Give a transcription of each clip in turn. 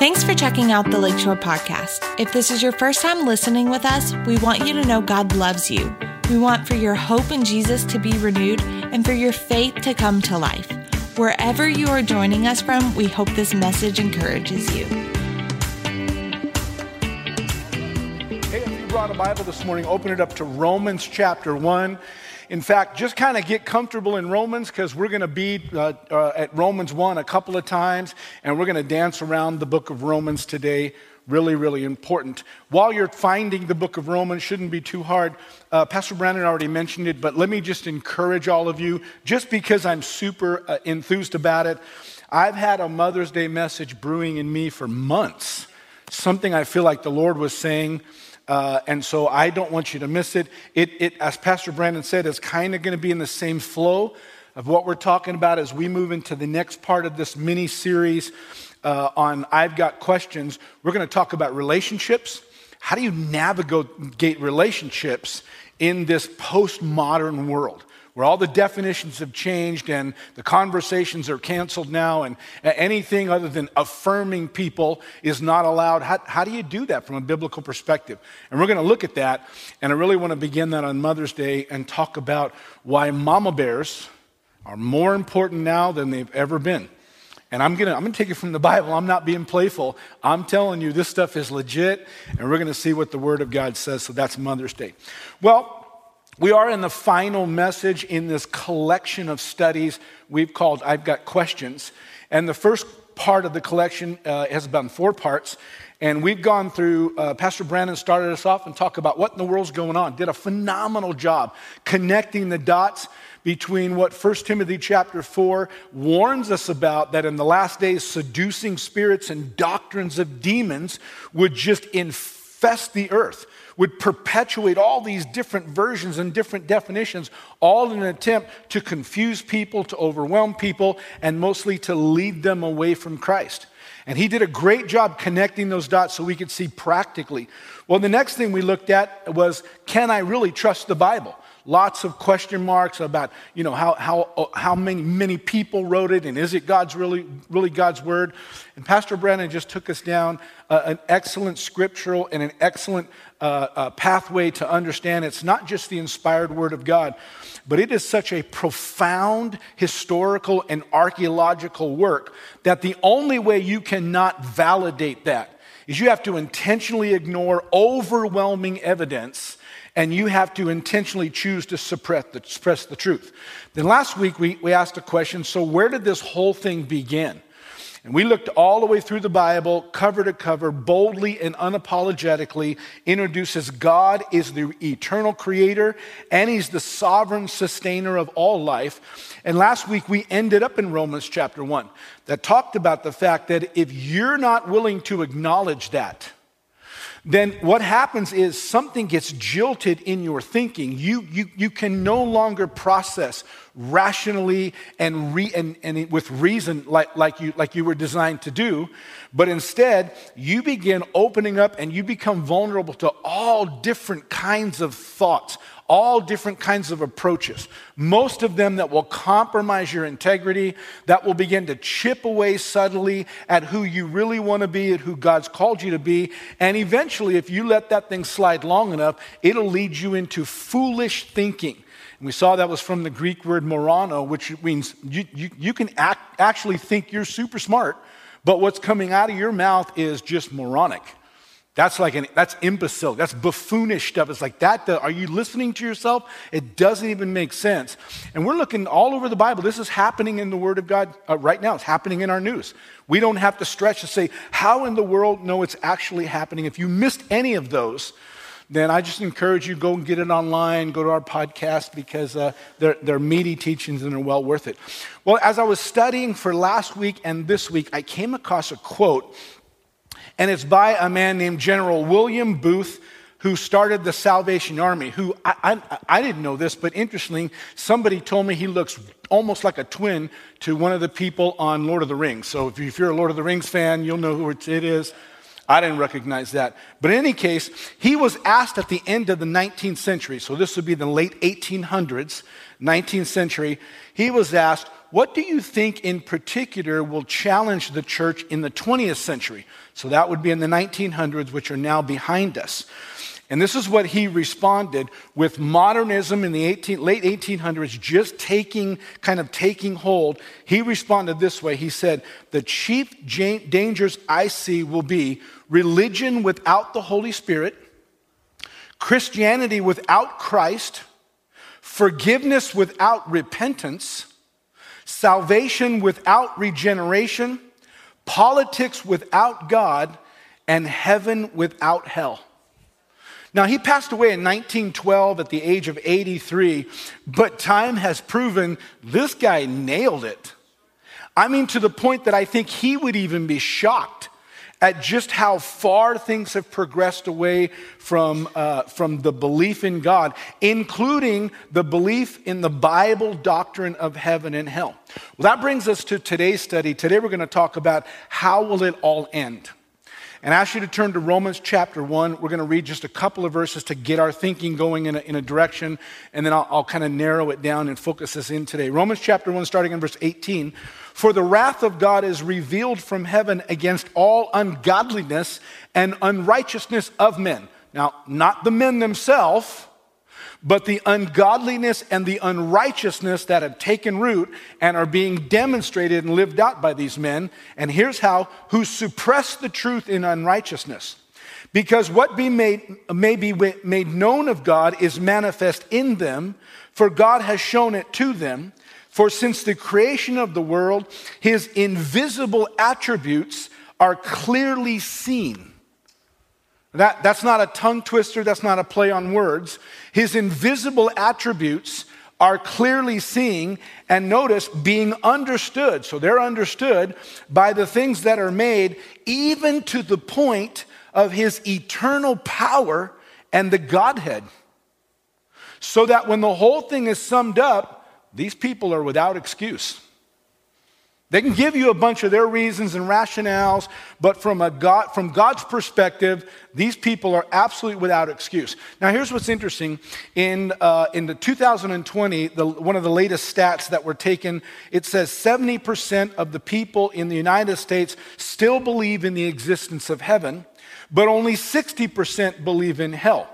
Thanks for checking out the Lakeshore Podcast. If this is your first time listening with us, we want you to know God loves you. We want for your hope in Jesus to be renewed and for your faith to come to life. Wherever you are joining us from, we hope this message encourages you. Hey, if you brought a Bible this morning, open it up to Romans chapter 1. In fact, just kind of get comfortable in Romans because we're going to be at Romans 1 a couple of times, and we're going to dance around the book of Romans today. Really, really important. While you're finding the book of Romans, shouldn't be too hard. Pastor Brandon already mentioned it, but let me just encourage all of you, just because I'm super enthused about it. I've had a Mother's Day message brewing in me for months, something I feel like the Lord was saying. And so I don't want you to miss it. It, as Pastor Brandon said, is kind of going to be in the same flow of what we're talking about as we move into the next part of this mini-series on I've Got Questions. We're going to talk about relationships. How do you navigate relationships in this postmodern world where all the definitions have changed and the conversations are canceled now, and anything other than affirming people is not allowed? How do you do that from a biblical perspective? And we're going to look at that, and I really want to begin that on Mother's Day and talk about why mama bears are more important now than they've ever been. And I'm gonna take it from the Bible. I'm not being playful. I'm telling you, this stuff is legit, and we're gonna see what the Word of God says. So that's Mother's Day. Well, we are in the final message in this collection of studies we've called I've Got Questions. And the first part of the collection has been 4 parts. And we've gone through, Pastor Brandon started us off and talked about what in the world's going on. Did a phenomenal job connecting the dots between what 1 Timothy chapter 4 warns us about, that in the last days seducing spirits and doctrines of demons would just infest the earth, would perpetuate all these different versions and different definitions, all in an attempt to confuse people, to overwhelm people, and mostly to lead them away from Christ. And he did a great job connecting those dots so we could see practically. Well, the next thing we looked at was, can I really trust the Bible? Lots of question marks about, you know, how many people wrote it, and is it really God's word? And Pastor Brennan just took us down an excellent scriptural and an excellent pathway to understand it's not just the inspired word of God, but it is such a profound historical and archaeological work that the only way you cannot validate that is you have to intentionally ignore overwhelming evidence, and you have to intentionally choose to suppress the truth. Then last week, we asked a question, so where did this whole thing begin? And we looked all the way through the Bible, cover to cover, boldly and unapologetically introduces God is the eternal creator, and he's the sovereign sustainer of all life. And last week, we ended up in Romans chapter 1 that talked about the fact that if you're not willing to acknowledge that, then what happens is something gets jilted in your thinking. You can no longer process rationally and with reason like you were designed to do, but instead you begin opening up and you become vulnerable to all different kinds of thoughts, all different kinds of approaches, most of them that will compromise your integrity, that will begin to chip away subtly at who you really want to be, at who God's called you to be. And eventually, if you let that thing slide long enough, it'll lead you into foolish thinking. And we saw that was from the Greek word morano, which means you can actually think you're super smart, but what's coming out of your mouth is just moronic. That's imbecile. That's buffoonish stuff. It's like that. Are you listening to yourself? It doesn't even make sense. And we're looking all over the Bible. This is happening in the Word of God right now. It's happening in our news. We don't have to stretch to say, how in the world? No, it's actually happening. If you missed any of those, then I just encourage you, go and get it online, go to our podcast, because they're meaty teachings and they're well worth it. Well, as I was studying for last week and this week, I came across a quote, and it's by a man named General William Booth, who started the Salvation Army, who I didn't know this, but interestingly, somebody told me he looks almost like a twin to one of the people on Lord of the Rings. So if you're a Lord of the Rings fan, you'll know who it is. I didn't recognize that. But in any case, he was asked at the end of the 19th century, so this would be the late 1800s, 19th century, he was asked, what do you think in particular will challenge the church in the 20th century? So that would be in the 1900s, which are now behind us. And this is what he responded with: modernism in the late 1800s just taking hold. He responded this way. He said, the chief dangers I see will be religion without the Holy Spirit, Christianity without Christ, forgiveness without repentance, salvation without regeneration, politics without God, and heaven without hell. Now, he passed away in 1912 at the age of 83, but time has proven this guy nailed it. I mean, to the point that I think he would even be shocked at just how far things have progressed away from the belief in God, including the belief in the Bible doctrine of heaven and hell. Well, that brings us to today's study. Today, we're going to talk about how will it all end? And I ask you to turn to Romans chapter 1. We're going to read just a couple of verses to get our thinking going in a direction, and then I'll kind of narrow it down and focus this in today. Romans chapter 1, starting in verse 18. For the wrath of God is revealed from heaven against all ungodliness and unrighteousness of men. Now, not the men themselves, but the ungodliness and the unrighteousness that have taken root and are being demonstrated and lived out by these men. And here's how: who suppress the truth in unrighteousness. Because what may be made known of God is manifest in them, for God has shown it to them. For since the creation of the world, his invisible attributes are clearly seen. That's not a tongue twister. That's not a play on words. His invisible attributes are clearly seen, and notice, being understood. So they're understood by the things that are made, even to the point of his eternal power and the Godhead. So that when the whole thing is summed up, these people are without excuse. They can give you a bunch of their reasons and rationales, but from God's perspective, these people are absolutely without excuse. Now, here's what's interesting. In the 2020, one of the latest stats that were taken, it says 70% of the people in the United States still believe in the existence of heaven, but only 60% believe in hell.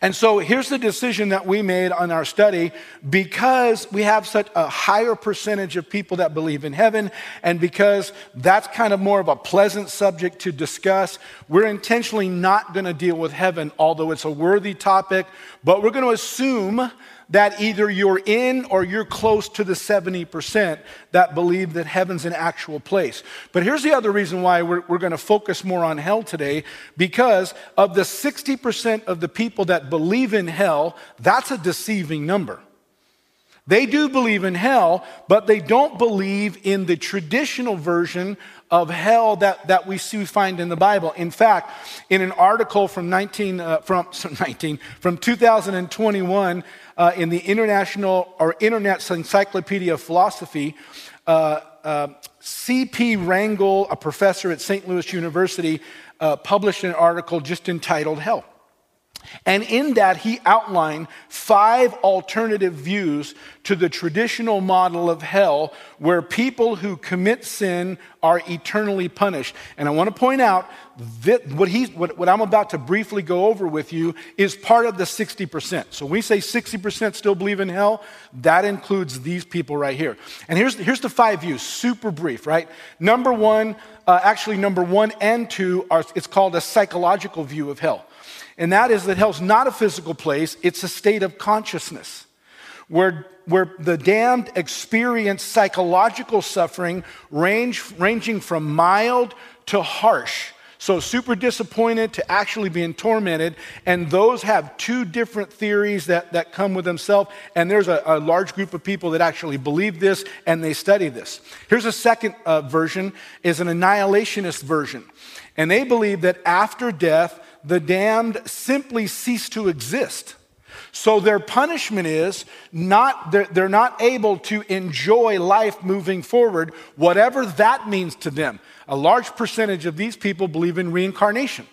And so here's the decision that we made on our study. Because we have such a higher percentage of people that believe in heaven, and because that's kind of more of a pleasant subject to discuss, we're intentionally not going to deal with heaven, although it's a worthy topic, but we're going to assume that either you're in or you're close to the 70% that believe that heaven's an actual place. But here's the other reason why we're going to focus more on hell today, because of the 60% of the people that believe in hell, that's a deceiving number. They do believe in hell, but they don't believe in the traditional version of hell that we see find in the Bible. In fact, in an article from 2021 in the Internet Encyclopedia of Philosophy, C.P. Wrangel, a professor at St. Louis University, published an article just entitled "Hell." And in that, he outlined 5 alternative views to the traditional model of hell, where people who commit sin are eternally punished. And I want to point out that what I'm about to briefly go over with you is part of the 60%. So when we say 60% still believe in hell, that includes these people right here. And here's the 5 views, super brief, right? Number one and two it's called a psychological view of hell. And that is that hell's not a physical place, it's a state of consciousness where the damned experience psychological suffering ranging from mild to harsh. So super disappointed to actually being tormented. And those have 2 different theories that come with themselves. And there's a large group of people that actually believe this and they study this. Here's a second version, is an annihilationist version. And they believe that after death, the damned simply cease to exist. So their punishment is they're not able to enjoy life moving forward, whatever that means to them. A large percentage of these people believe in reincarnation.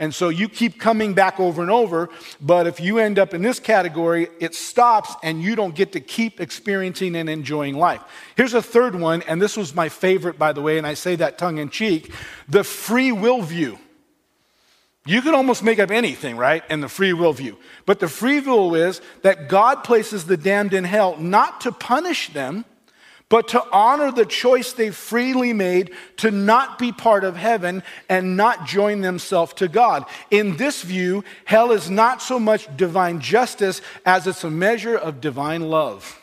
And so you keep coming back over and over, but if you end up in this category, it stops and you don't get to keep experiencing and enjoying life. Here's a third one, and this was my favorite, by the way, and I say that tongue in cheek, the free will view. You can almost make up anything, right, in the free will view. But the free will is that God places the damned in hell not to punish them, but to honor the choice they freely made to not be part of heaven and not join themselves to God. In this view, hell is not so much divine justice as it's a measure of divine love.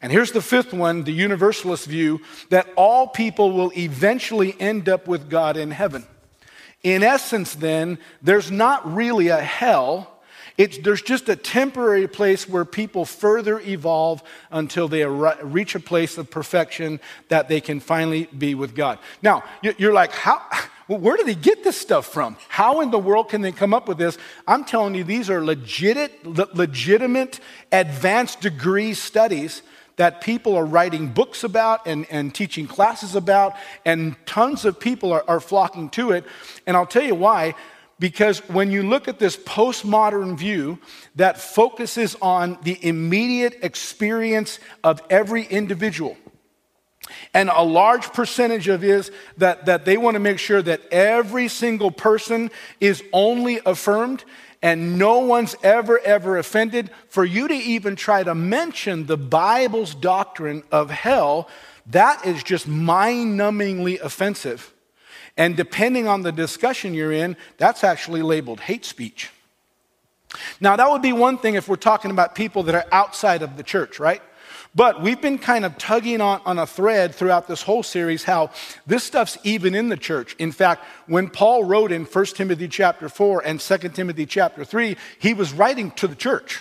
And here's the fifth one, the universalist view, that all people will eventually end up with God in heaven. In essence, then, there's not really a hell. There's just a temporary place where people further evolve until they reach a place of perfection that they can finally be with God. Now, you're like, where do they get this stuff from? How in the world can they come up with this? I'm telling you, these are legitimate, advanced degree studies that people are writing books about and teaching classes about, and tons of people are flocking to it. And I'll tell you why. Because when you look at this postmodern view that focuses on the immediate experience of every individual, and a large percentage of it is that they want to make sure that every single person is only affirmed and no one's ever offended, for you to even try to mention the Bible's doctrine of hell, that is just mind-numbingly offensive. And depending on the discussion you're in, that's actually labeled hate speech. Now, that would be one thing if we're talking about people that are outside of the church, right? But we've been kind of tugging on a thread throughout this whole series how this stuff's even in the church. In fact, when Paul wrote in 1 Timothy chapter 4 and 2 Timothy chapter 3, he was writing to the church.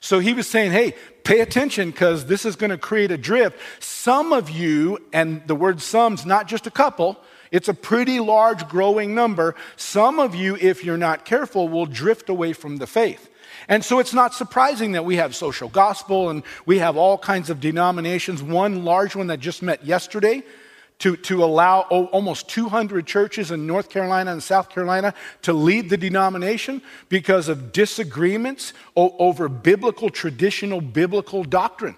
So he was saying, hey, pay attention because this is going to create a drift. Some of you, and the word some's not just a couple, it's a pretty large growing number. Some of you, if you're not careful, will drift away from the faith. And so it's not surprising that we have social gospel and we have all kinds of denominations. One large one that just met yesterday to allow almost 200 churches in North Carolina and South Carolina to lead the denomination because of disagreements over biblical, traditional biblical doctrine.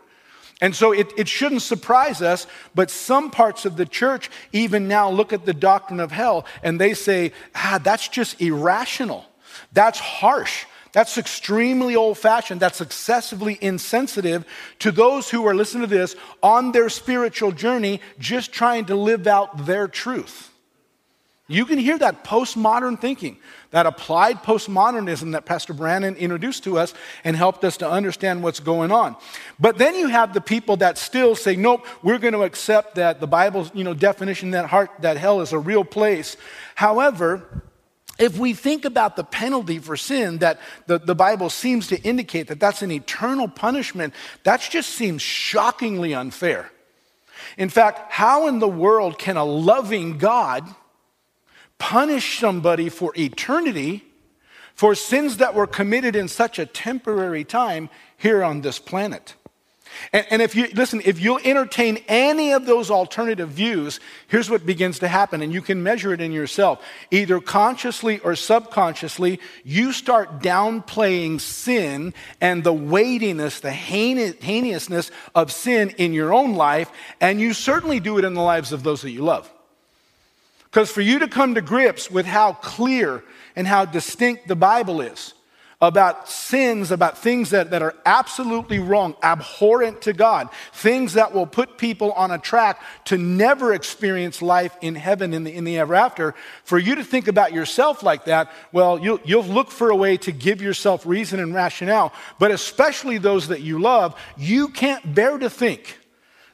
And so it shouldn't surprise us, but some parts of the church even now look at the doctrine of hell and they say, that's just irrational. That's harsh. That's extremely old-fashioned. That's excessively insensitive to those who are, listen to this, on their spiritual journey just trying to live out their truth. You can hear that postmodern thinking, that applied postmodernism that Pastor Brandon introduced to us and helped us to understand what's going on. But then you have the people that still say, nope, we're going to accept that the Bible's definition that hell is a real place. However, if we think about the penalty for sin that the Bible seems to indicate that that's an eternal punishment, that just seems shockingly unfair. In fact, how in the world can a loving God punish somebody for eternity for sins that were committed in such a temporary time here on this planet? And if you'll entertain any of those alternative views, here's what begins to happen, and you can measure it in yourself. Either consciously or subconsciously, you start downplaying sin and the weightiness, the heinousness of sin in your own life, and you certainly do it in the lives of those that you love. Because for you to come to grips with how clear and how distinct the Bible is about sins, about things that are absolutely wrong, abhorrent to God, things that will put people on a track to never experience life in heaven in the ever after, for you to think about yourself like that, well, you'll look for a way to give yourself reason and rationale, but especially those that you love, you can't bear to think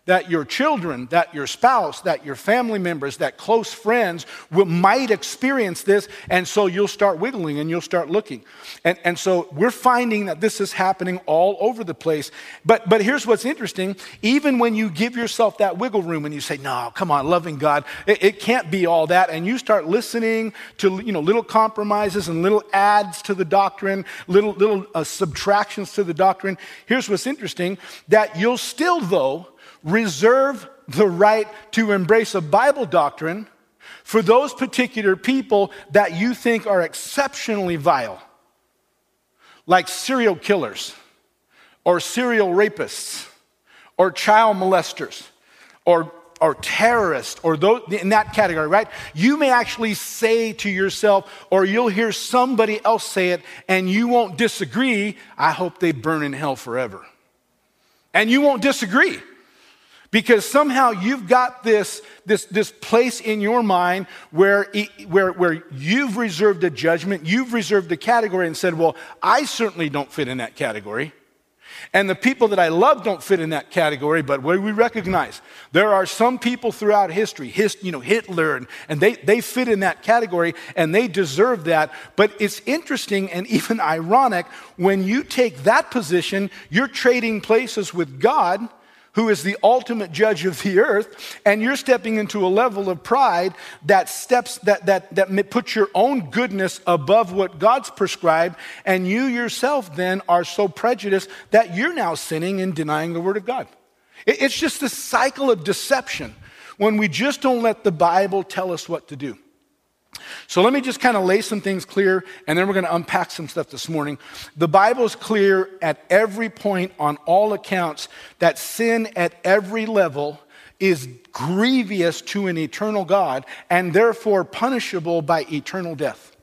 that your children, that your spouse, that your family members, that close friends might experience this, and so you'll start wiggling and you'll start looking. And so we're finding that this is happening all over the place. But here's what's interesting. Even when you give yourself that wiggle room and you say, no, come on, loving God, it can't be all that, and you start listening to little compromises and little adds to the doctrine, little subtractions to the doctrine. Here's what's interesting, that you'll still, though, reserve the right to embrace a Bible doctrine for those particular people that you think are exceptionally vile, like serial killers or serial rapists or child molesters or terrorists or those in that category, right? You may actually say to yourself, or you'll hear somebody else say it, and you won't disagree, I hope they burn in hell forever. And you won't disagree, because somehow you've got this place in your mind where you've reserved a judgment, you've reserved a category and said, well, I certainly don't fit in that category. And the people that I love don't fit in that category, but we recognize there are some people throughout history, Hitler, and they fit in that category and they deserve that. But it's interesting and even ironic, when you take that position, you're trading places with God, who is the ultimate judge of the earth, and you're stepping into a level of pride that puts your own goodness above what God's prescribed, and you yourself then are so prejudiced that you're now sinning and denying the word of God. It's just this cycle of deception when we just don't let the Bible tell us what to do. So let me just kind of lay some things clear, and then we're going to unpack some stuff this morning. The Bible is clear at every point on all accounts that sin at every level is grievous to an eternal God and therefore punishable by eternal death.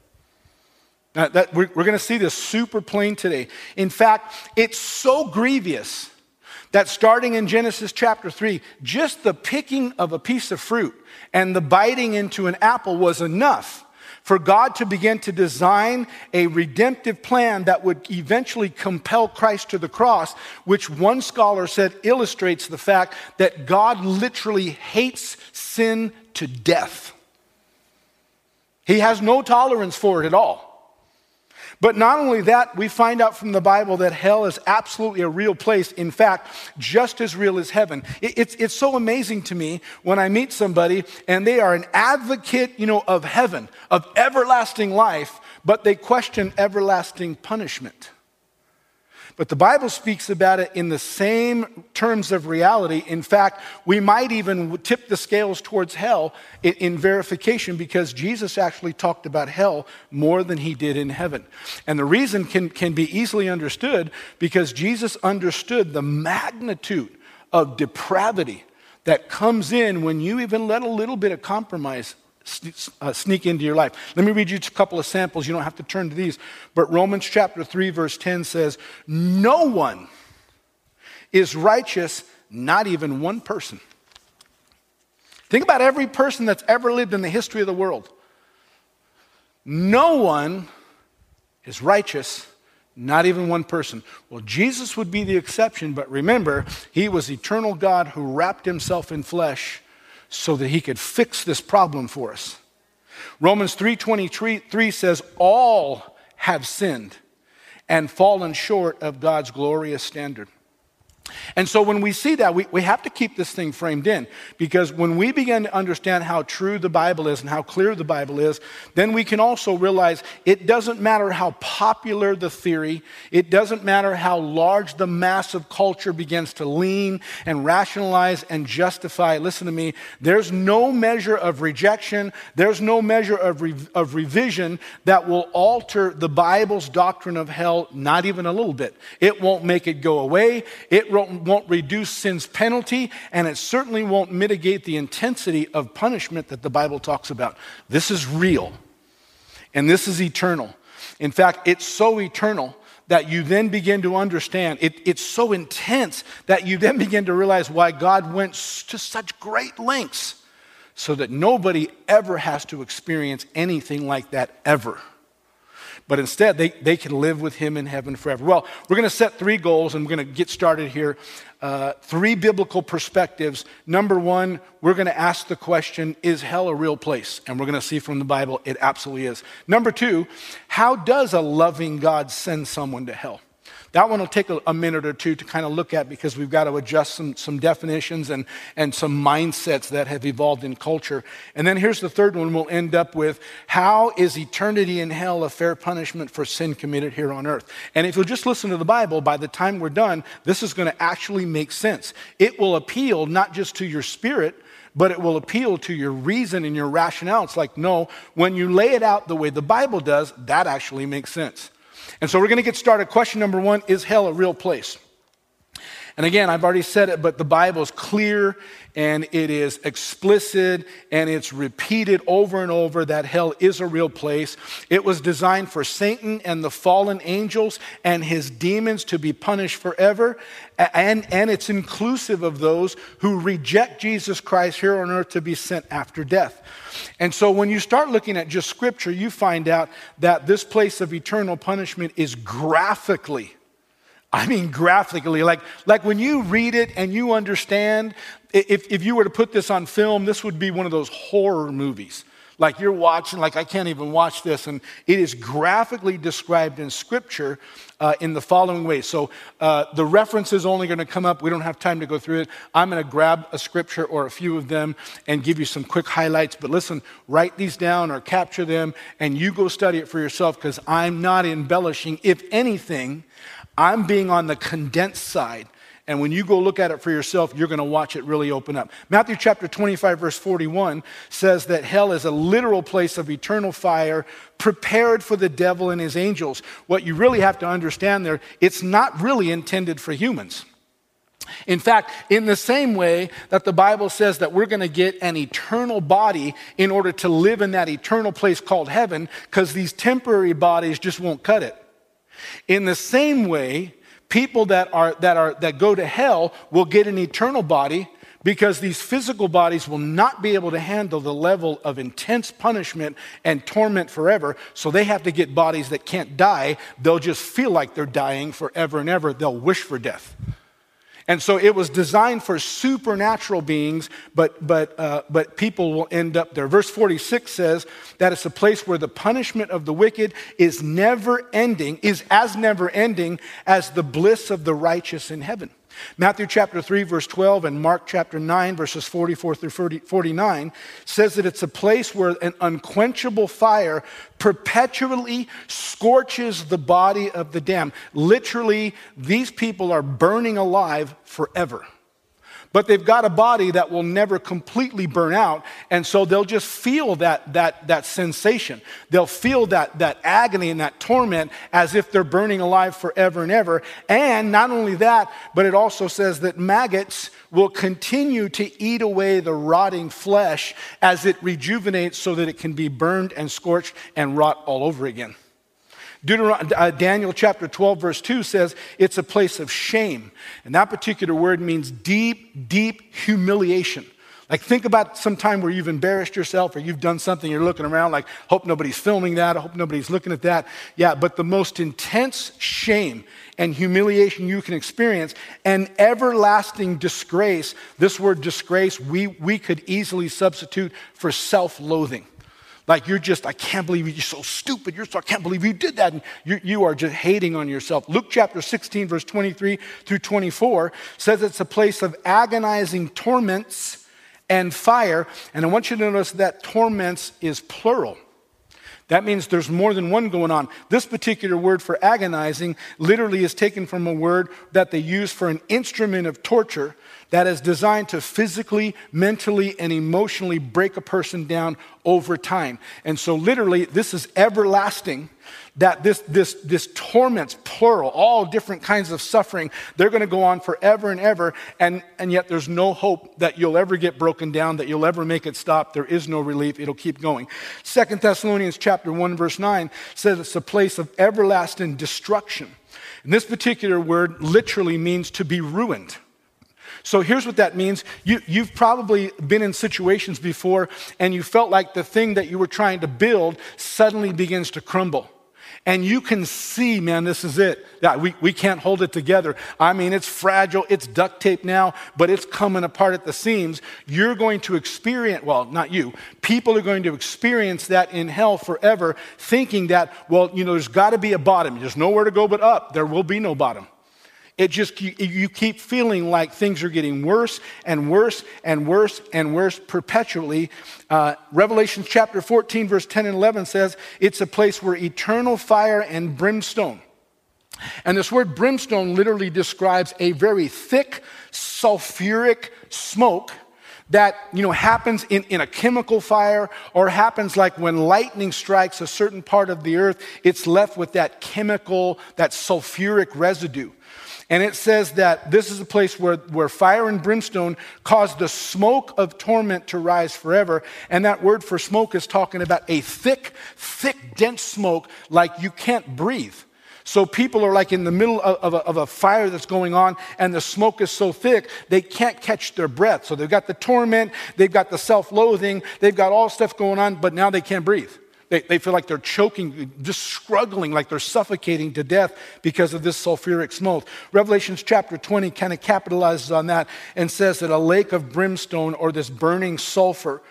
Now, we're going to see this super plain today. In fact, it's so grievous that starting in Genesis chapter 3, just the picking of a piece of fruit and the biting into an apple was enough for God to begin to design a redemptive plan that would eventually compel Christ to the cross, which one scholar said illustrates the fact that God literally hates sin to death. He has no tolerance for it at all. But not only that, we find out from the Bible that hell is absolutely a real place. In fact, just as real as heaven. It's so amazing to me when I meet somebody and they are an advocate, of heaven, of everlasting life, but they question everlasting punishment. But the Bible speaks about it in the same terms of reality. In fact, we might even tip the scales towards hell in verification, because Jesus actually talked about hell more than he did in heaven. And the reason can be easily understood, because Jesus understood the magnitude of depravity that comes in when you even let a little bit of compromise sneak into your life. Let me read you a couple of samples. You don't have to turn to these. But Romans chapter 3 verse 10 says, no one is righteous, not even one person. Think about every person that's ever lived in the history of the world. No one is righteous, not even one person. Well, Jesus would be the exception, but remember, he was eternal God who wrapped himself in flesh so that he could fix this problem for us. Romans 3:23 says, all have sinned and fallen short of God's glorious standard. And so when we see that, we have to keep this thing framed in, because when we begin to understand how true the Bible is and how clear the Bible is, then we can also realize it doesn't matter how popular the theory, it doesn't matter how large the mass of culture begins to lean and rationalize and justify. Listen to me, there's no measure of rejection, there's no measure of revision that will alter the Bible's doctrine of hell, not even a little bit. It won't make it go away, it won't reduce sin's penalty, and it certainly won't mitigate the intensity of punishment that the Bible talks about. This is real, and this is eternal. In fact, it's so eternal that you then begin to understand. It's so intense that you then begin to realize why God went to such great lengths so that nobody ever has to experience anything like that ever. But instead, they can live with him in heaven forever. Well, we're going to set three goals, and we're going to get started here. Three biblical perspectives. Number one, we're going to ask the question, is hell a real place? And we're going to see from the Bible, it absolutely is. Number two, how does a loving God send someone to hell? That one will take a minute or two to kind of look at, because we've got to adjust some definitions and some mindsets that have evolved in culture. And then here's the third one we'll end up with: how is eternity in hell a fair punishment for sin committed here on earth? And if you'll just listen to the Bible, by the time we're done, this is going to actually make sense. It will appeal not just to your spirit, but it will appeal to your reason and your rationale. It's like, no, when you lay it out the way the Bible does, that actually makes sense. And so we're going to get started. Question number one: is hell a real place? And again, I've already said it, but the Bible is clear and it is explicit and it's repeated over and over that hell is a real place. It was designed for Satan and the fallen angels and his demons to be punished forever. And it's inclusive of those who reject Jesus Christ here on earth to be sent after death. And so when you start looking at just Scripture, you find out that this place of eternal punishment is graphically, I mean graphically, like when you read it and you understand, if you were to put this on film, this would be one of those horror movies. Like you're watching, like, I can't even watch this. And it is graphically described in Scripture in the following way. So the reference is only going to come up. We don't have time to go through it. I'm going to grab a Scripture or a few of them and give you some quick highlights. But listen, write these down or capture them and you go study it for yourself, because I'm not embellishing. If anything, I'm being on the condensed side. And when you go look at it for yourself, you're going to watch it really open up. Matthew chapter 25, verse 41 says that hell is a literal place of eternal fire prepared for the devil and his angels. What you really have to understand there, it's not really intended for humans. In fact, in the same way that the Bible says that we're going to get an eternal body in order to live in that eternal place called heaven, because these temporary bodies just won't cut it. In the same way, people that go to hell will get an eternal body, because these physical bodies will not be able to handle the level of intense punishment and torment forever. So they have to get bodies that can't die. They'll just feel like they're dying forever and ever. They'll wish for death. And so it was designed for supernatural beings, but people will end up there. Verse 46 says that it's a place where the punishment of the wicked is never ending, is as never ending as the bliss of the righteous in heaven. Matthew chapter 3, verse 12, and Mark chapter 9, verses 44 through 49 says that it's a place where an unquenchable fire perpetually scorches the body of the damned. Literally, these people are burning alive forever. But they've got a body that will never completely burn out, and so they'll just feel that sensation. They'll feel that agony and that torment as if they're burning alive forever and ever. And not only that, but it also says that maggots will continue to eat away the rotting flesh as it rejuvenates, so that it can be burned and scorched and rot all over again. Daniel chapter 12, verse 2 says it's a place of shame. And that particular word means deep, deep humiliation. Like, think about some time where you've embarrassed yourself or you've done something, you're looking around like, hope nobody's filming that, I hope nobody's looking at that. Yeah, but the most intense shame and humiliation you can experience, and everlasting disgrace. This word disgrace, we could easily substitute for self-loathing. Like, you're just, I can't believe you're so stupid. I can't believe you did that. And you are just hating on yourself. Luke chapter 16, verse 23 through 24 says it's a place of agonizing torments and fire. And I want you to notice that torments is plural. That means there's more than one going on. This particular word for agonizing literally is taken from a word that they use for an instrument of torture that is designed to physically, mentally, and emotionally break a person down over time. And so literally, this is everlasting, that this torments, plural, all different kinds of suffering, they're going to go on forever and ever, and yet there's no hope that you'll ever get broken down, that you'll ever make it stop. There is no relief. It'll keep going. 2 Thessalonians chapter 1, verse 9 says it's a place of everlasting destruction. And this particular word literally means to be ruined. So here's what that means. You've probably been in situations before and you felt like the thing that you were trying to build suddenly begins to crumble. And you can see, man, this is it. We can't hold it together. I mean, it's fragile. It's duct tape now, but it's coming apart at the seams. You're going to experience, well, not you. People are going to experience that in hell forever, thinking that, well, you know, there's got to be a bottom. There's nowhere to go but up. There will be no bottom. It just, you keep feeling like things are getting worse and worse and worse and worse perpetually. Revelation chapter 14, verse 10 and 11 says, it's a place where eternal fire and brimstone. And this word brimstone literally describes a very thick sulfuric smoke that, you know, happens in a chemical fire, or happens like when lightning strikes a certain part of the earth, it's left with that chemical, that sulfuric residue. And it says that this is a place where fire and brimstone cause the smoke of torment to rise forever. And that word for smoke is talking about a thick, thick, dense smoke like you can't breathe. So people are like in the middle of a fire that's going on, and the smoke is so thick, they can't catch their breath. So they've got the torment, they've got the self-loathing, they've got all stuff going on, but now they can't breathe. They feel like they're choking, just struggling, like they're suffocating to death because of this sulfuric smoke. Revelation chapter 20 kind of capitalizes on that and says that a lake of brimstone, or this burning sulfur,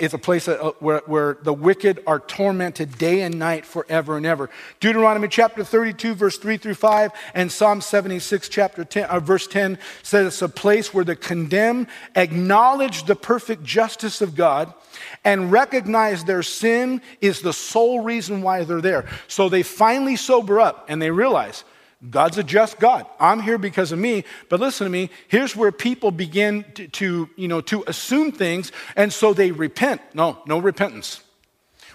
is a place where the wicked are tormented day and night forever and ever. Deuteronomy chapter 32, verse 3 through 5, and Psalm 76, verse 10, says it's a place where the condemned acknowledge the perfect justice of God and recognize their sin is the sole reason why they're there. So they finally sober up and they realize, God's a just God. I'm here because of me. But listen to me, here's where people begin to assume things, and so they repent. No repentance.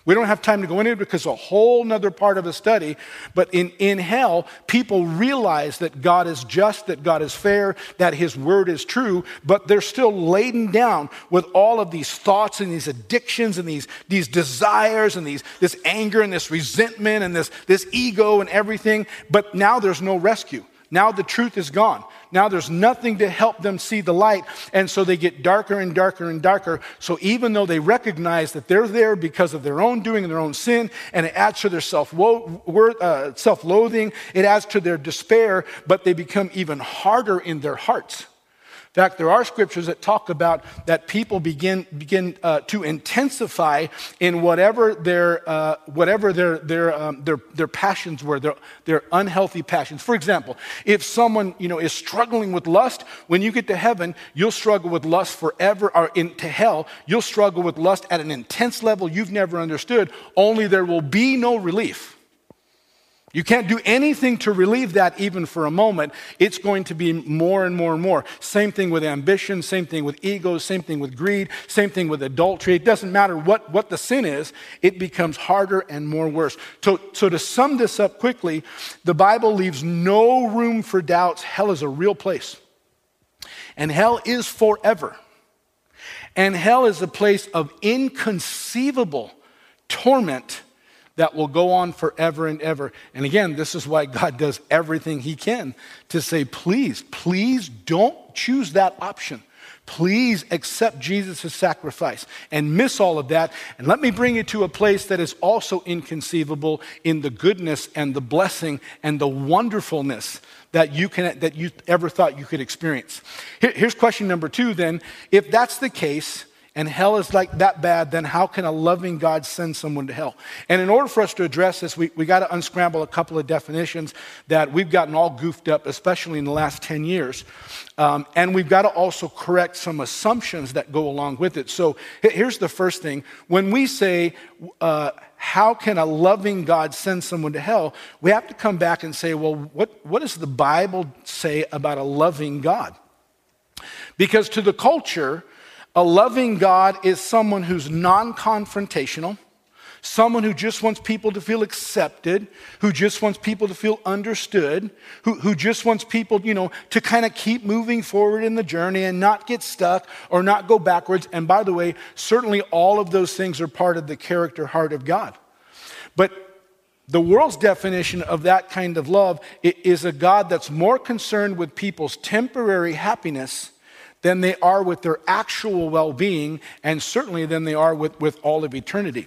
We don't have time to go into it because a whole nother part of a study. But in hell, people realize that God is just, that God is fair, that his word is true, but they're still laden down with all of these thoughts and these addictions and these desires and this anger and this resentment and this ego and everything. But now there's no rescue. Now the truth is gone. Now there's nothing to help them see the light, and so they get darker and darker and darker. So even though they recognize that they're there because of their own doing and their own sin, and it adds to their self-loathing, it adds to their despair, but they become even harder in their hearts. In fact, there are scriptures that talk about that people begin to intensify in whatever their passions were, their unhealthy passions. For example, if someone is struggling with lust, when you get to heaven, you'll struggle with lust forever, or into hell, you'll struggle with lust at an intense level you've never understood. Only there will be no relief. You can't do anything to relieve that even for a moment. It's going to be more and more and more. Same thing with ambition, same thing with ego, same thing with greed, same thing with adultery. It doesn't matter what the sin is, it becomes harder and more worse. So to sum this up quickly, the Bible leaves no room for doubts. Hell is a real place. And hell is forever. And hell is a place of inconceivable torment that will go on forever and ever. And again, this is why God does everything he can to say, please, please don't choose that option. Please accept Jesus' sacrifice and miss all of that. And let me bring you to a place that is also inconceivable in the goodness and the blessing and the wonderfulness that you ever thought you could experience. Here's question number 2 then. If that's the case, and hell is like that bad, then how can a loving God send someone to hell? And in order for us to address this, we got to unscramble a couple of definitions that we've gotten all goofed up, especially in the last 10 years. And we've got to also correct some assumptions that go along with it. So here's the first thing. When we say, how can a loving God send someone to hell? We have to come back and say, well, what does the Bible say about a loving God? Because to the culture, a loving God is someone who's non-confrontational, someone who just wants people to feel accepted, who just wants people to feel understood, who just wants people, to kind of keep moving forward in the journey and not get stuck or not go backwards. And by the way, certainly all of those things are part of the character heart of God. But the world's definition of that kind of love is a God that's more concerned with people's temporary happiness than they are with their actual well-being, and certainly than they are with all of eternity.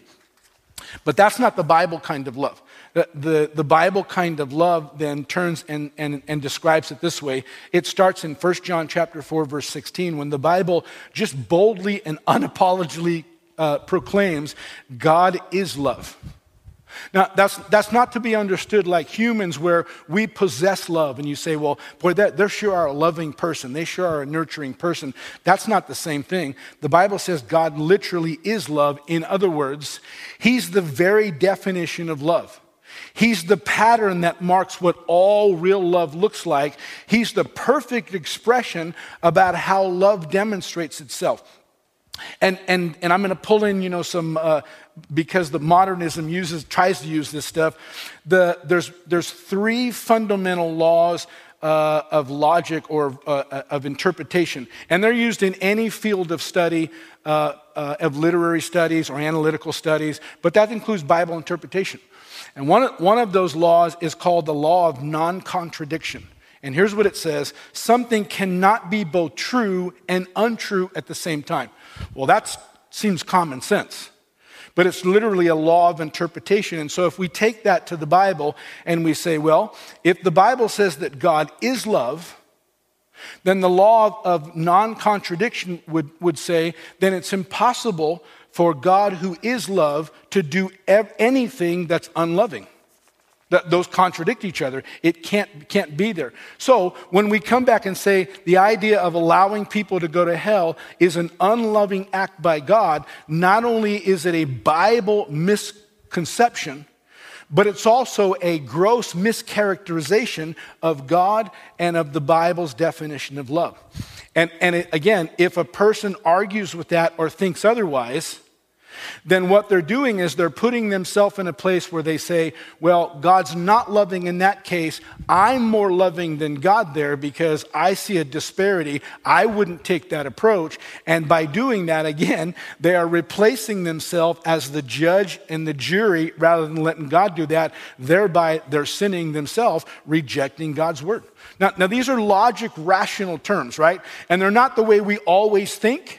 But that's not the Bible kind of love. The Bible kind of love then turns and describes it this way. It starts in 1 John chapter 4, verse 16, when the Bible just boldly and unapologetically proclaims God is love. Now, that's not to be understood like humans where we possess love and you say, well, boy, they sure are a loving person. They sure are a nurturing person. That's not the same thing. The Bible says God literally is love. In other words, he's the very definition of love. He's the pattern that marks what all real love looks like. He's the perfect expression about how love demonstrates itself. And I'm going to pull in, some because the modernism tries to use this stuff. There's three fundamental laws of logic or of interpretation, and they're used in any field of study of literary studies or analytical studies, but that includes Bible interpretation. And one of those laws is called the law of non-contradiction. And here's what it says: something cannot be both true and untrue at the same time. Well, that seems common sense, but it's literally a law of interpretation. And so if we take that to the Bible and we say, well, if the Bible says that God is love, then the law of non-contradiction would say, then it's impossible for God who is love to do anything that's unloving. Those contradict each other. It can't be there. So when we come back and say the idea of allowing people to go to hell is an unloving act by God, not only is it a Bible misconception, but it's also a gross mischaracterization of God and of the Bible's definition of love. And again, if a person argues with that or thinks otherwise, then what they're doing is they're putting themselves in a place where they say, well, God's not loving in that case. I'm more loving than God there because I see a disparity. I wouldn't take that approach. And by doing that, again, they are replacing themselves as the judge and the jury rather than letting God do that. Thereby, they're sinning themselves, rejecting God's word. Now, these are logic, rational terms, right? And they're not the way we always think.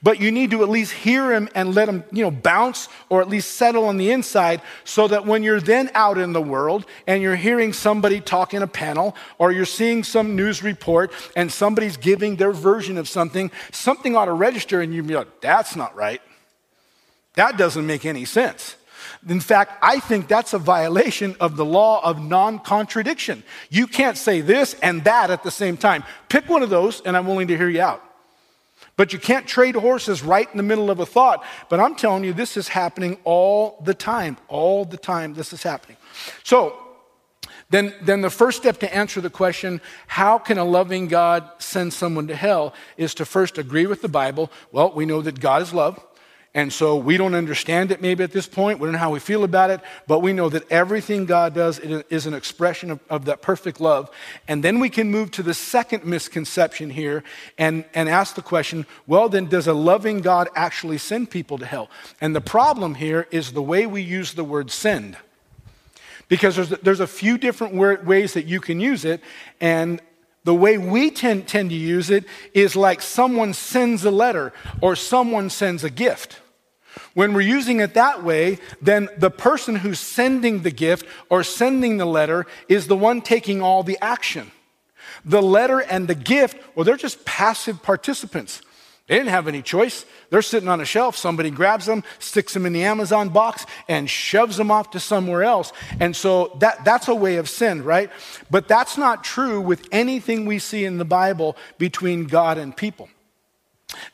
But you need to at least hear him and let him, bounce or at least settle on the inside so that when you're then out in the world and you're hearing somebody talk in a panel or you're seeing some news report and somebody's giving their version of something ought to register and you'd be like, that's not right. That doesn't make any sense. In fact, I think that's a violation of the law of non-contradiction. You can't say this and that at the same time. Pick one of those and I'm willing to hear you out. But you can't trade horses right in the middle of a thought. But I'm telling you, this is happening all the time. All the time this is happening. So then the first step to answer the question, how can a loving God send someone to hell, is to first agree with the Bible. Well, we know that God is love. And so we don't understand it maybe at this point. We don't know how we feel about it. But we know that everything God does is an expression of that perfect love. And then we can move to the second misconception here and ask the question, well, then does a loving God actually send people to hell? And the problem here is the way we use the word send. Because there's a few different ways that you can use it. And the way we tend to use it is like someone sends a letter or someone sends a gift. When we're using it that way, then the person who's sending the gift or sending the letter is the one taking all the action. The letter and the gift, well, they're just passive participants. They didn't have any choice. They're sitting on a shelf. Somebody grabs them, sticks them in the Amazon box, and shoves them off to somewhere else. And so that's a way of sin, right? But that's not true with anything we see in the Bible between God and people.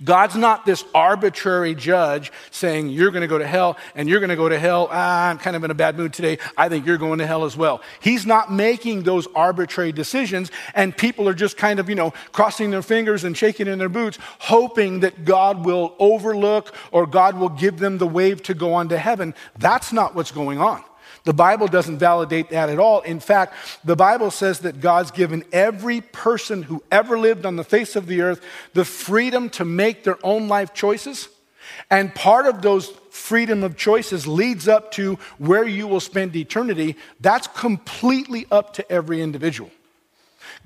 God's not this arbitrary judge saying, you're going to go to hell, and you're going to go to hell. I'm kind of in a bad mood today. I think you're going to hell as well. He's not making those arbitrary decisions, and people are just kind of, crossing their fingers and shaking in their boots, hoping that God will overlook or God will give them the wave to go on to heaven. That's not what's going on. The Bible doesn't validate that at all. In fact, the Bible says that God's given every person who ever lived on the face of the earth the freedom to make their own life choices. And part of those freedom of choices leads up to where you will spend eternity. That's completely up to every individual.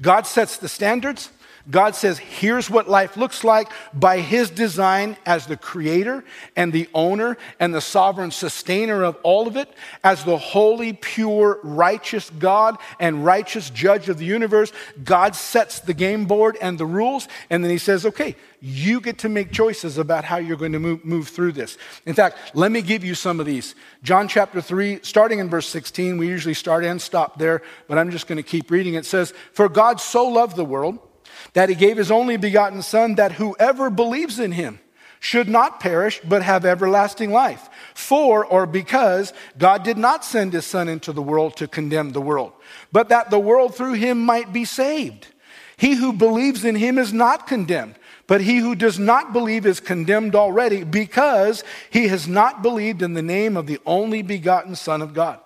God sets the standards. God says, here's what life looks like by his design as the creator and the owner and the sovereign sustainer of all of it, as the holy, pure, righteous God and righteous judge of the universe. God sets the game board and the rules, and then he says, okay, you get to make choices about how you're going to move through this. In fact, let me give you some of these. John chapter 3, starting in verse 16, we usually start and stop there, but I'm just going to keep reading. It says, "For God so loved the world that he gave his only begotten Son, that whoever believes in him should not perish, but have everlasting life. For," or because, "God did not send his Son into the world to condemn the world, but that the world through him might be saved. He who believes in him is not condemned, but he who does not believe is condemned already, because he has not believed in the name of the only begotten Son of God."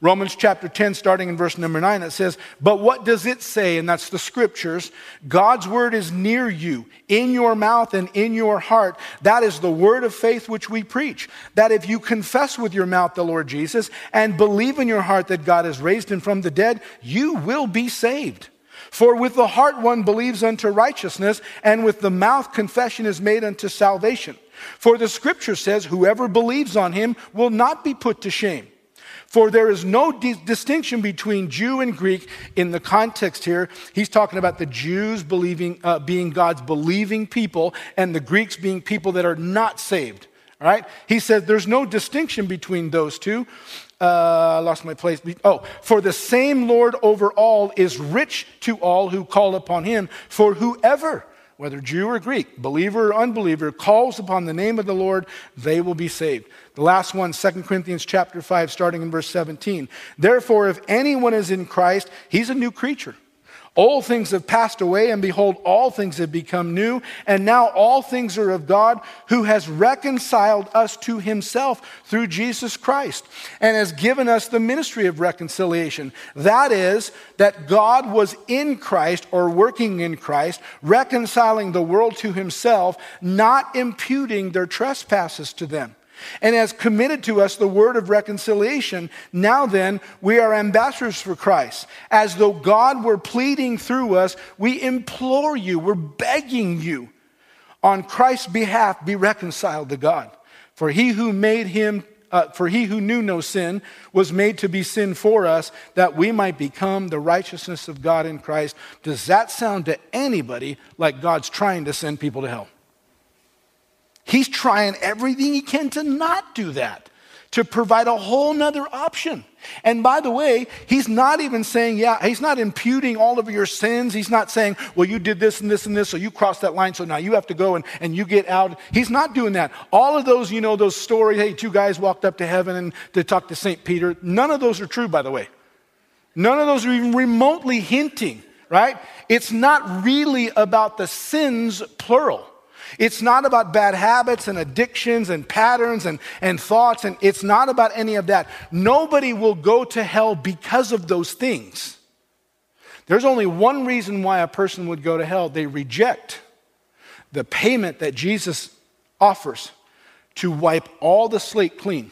Romans chapter 10, starting in verse number 9, it says, "But what does it say?" And that's the scriptures. "God's word is near you, in your mouth and in your heart. That is the word of faith which we preach, that if you confess with your mouth the Lord Jesus and believe in your heart that God has raised him from the dead, you will be saved. For with the heart one believes unto righteousness, and with the mouth confession is made unto salvation. For the scripture says, whoever believes on him will not be put to shame. For there is no distinction between Jew and Greek." In the context here, he's talking about the Jews being God's believing people, and the Greeks being people that are not saved. All right? He says there's no distinction between those two. I lost my place. "For the same Lord over all is rich to all who call upon him. For whoever, whether Jew or Greek, believer or unbeliever, calls upon the name of the Lord, they will be saved." The last one, 2 Corinthians chapter 5, starting in verse 17. "Therefore, if anyone is in Christ, he's a new creature. Old things have passed away, and behold, all things have become new. And now all things are of God, who has reconciled us to himself through Jesus Christ, and has given us the ministry of reconciliation. That is, that God was in Christ," or working in Christ, "reconciling the world to himself, not imputing their trespasses to them, and has committed to us the word of reconciliation. Now then, we are ambassadors for Christ. As though God were pleading through us, we implore you," we're begging you, "on Christ's behalf, be reconciled to God. For he who made him, for he who knew no sin was made to be sin for us, that we might become the righteousness of God in Christ." Does that sound to anybody like God's trying to send people to hell? He's trying everything he can to not do that, to provide a whole nother option. And by the way, he's not even saying, he's not imputing all of your sins. He's not saying, well, you did this and this and this, so you crossed that line, so now you have to go and you get out. He's not doing that. All of those, those stories, hey, two guys walked up to heaven and they talked to St. Peter, none of those are true, by the way. None of those are even remotely hinting, right? It's not really about the sins, plural. It's not about bad habits and addictions and patterns and thoughts, and it's not about any of that. Nobody will go to hell because of those things. There's only one reason why a person would go to hell. They reject the payment that Jesus offers to wipe all the slate clean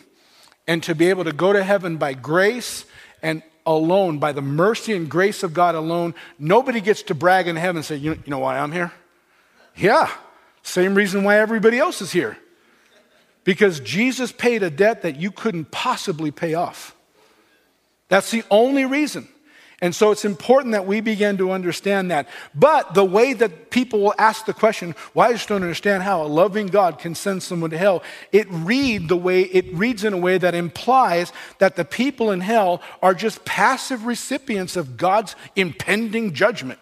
and to be able to go to heaven by grace and alone, by the mercy and grace of God alone. Nobody gets to brag in heaven and say, you know why I'm here? Yeah. Same reason why everybody else is here. Because Jesus paid a debt that you couldn't possibly pay off. That's the only reason. And so it's important that we begin to understand that. But the way that people will ask the question, well, I just don't understand how a loving God can send someone to hell, it reads in a way that implies that the people in hell are just passive recipients of God's impending judgment.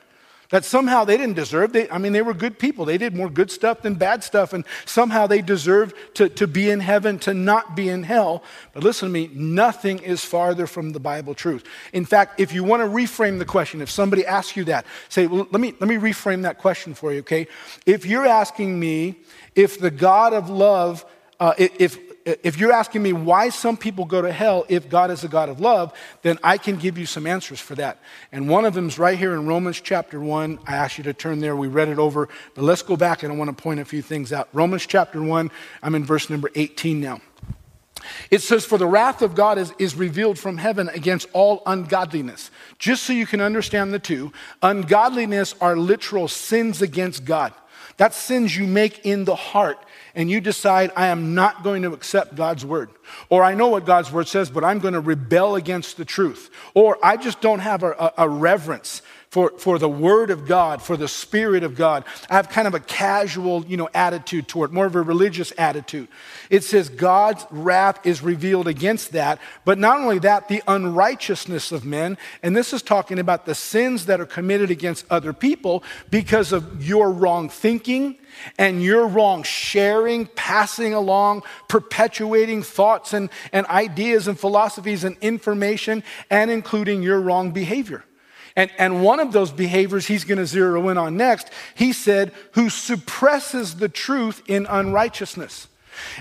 That somehow they didn't deserve. They were good people. They did more good stuff than bad stuff, and somehow they deserved to be in heaven, to not be in hell. But listen to me, nothing is farther from the Bible truth. In fact, if you want to reframe the question, if somebody asks you that, say, well, let me reframe that question for you, okay? If you're asking me if the God of love, if you're asking me why some people go to hell if God is a God of love, then I can give you some answers for that. And one of them is right here in Romans chapter 1. I asked you to turn there. We read it over. But let's go back, and I want to point a few things out. Romans chapter 1, I'm in verse number 18 now. It says, for the wrath of God is revealed from heaven against all ungodliness. Just so you can understand the two, ungodliness are literal sins against God. That's sins you make in the heart, and you decide, I am not going to accept God's word. Or I know what God's word says, but I'm going to rebel against the truth. Or I just don't have a reverence for the word of God, for the spirit of God. I have kind of a casual, attitude toward, more of a religious attitude. It says God's wrath is revealed against that, but not only that, the unrighteousness of men, and this is talking about the sins that are committed against other people because of your wrong thinking and your wrong sharing, passing along, perpetuating thoughts and ideas and philosophies and information, and including your wrong behavior. And one of those behaviors he's going to zero in on next. He said, who suppresses the truth in unrighteousness.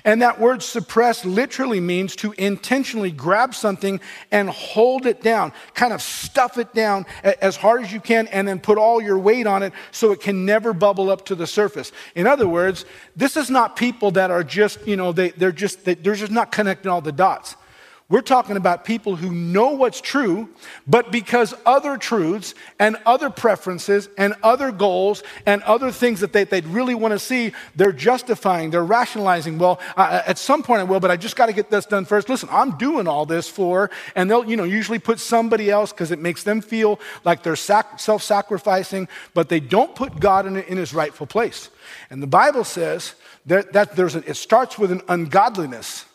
And that word suppress literally means to intentionally grab something and hold it down, kind of stuff it down as hard as you can and then put all your weight on it so it can never bubble up to the surface. In other words, this is not people that are just, they're just not connecting all the dots. We're talking about people who know what's true, but because other truths and other preferences and other goals and other things that they'd really want to see, they're justifying, they're rationalizing. Well, at some point I will, but I just got to get this done first. Listen, I'm doing all this for, and they'll usually put somebody else because it makes them feel like they're self-sacrificing, but they don't put God in his rightful place. And the Bible says that it starts with an ungodliness.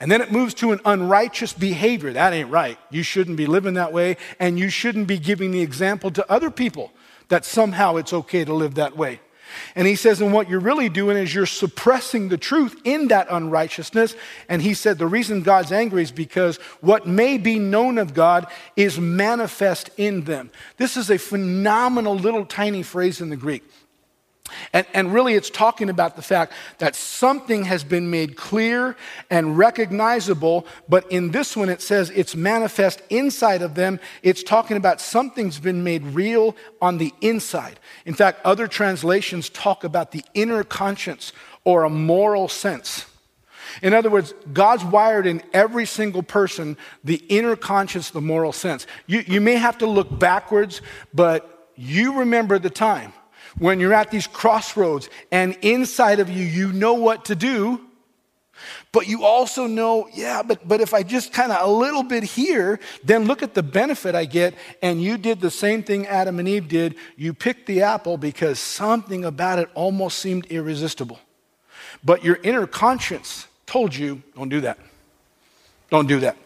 And then it moves to an unrighteous behavior. That ain't right. You shouldn't be living that way, and you shouldn't be giving the example to other people that somehow it's okay to live that way. And he says, and what you're really doing is you're suppressing the truth in that unrighteousness. And he said, the reason God's angry is because what may be known of God is manifest in them. This is a phenomenal little tiny phrase in the Greek. And really it's talking about the fact that something has been made clear and recognizable, but in this one it says it's manifest inside of them. It's talking about something's been made real on the inside. In fact, other translations talk about the inner conscience or a moral sense. In other words, God's wired in every single person the inner conscience, the moral sense. You may have to look backwards, but you remember the time when you're at these crossroads and inside of you, you know what to do, but you also know, but if I just kind of a little bit here, then look at the benefit I get. And you did the same thing Adam and Eve did. You picked the apple because something about it almost seemed irresistible. But your inner conscience told you, don't do that. Don't do that.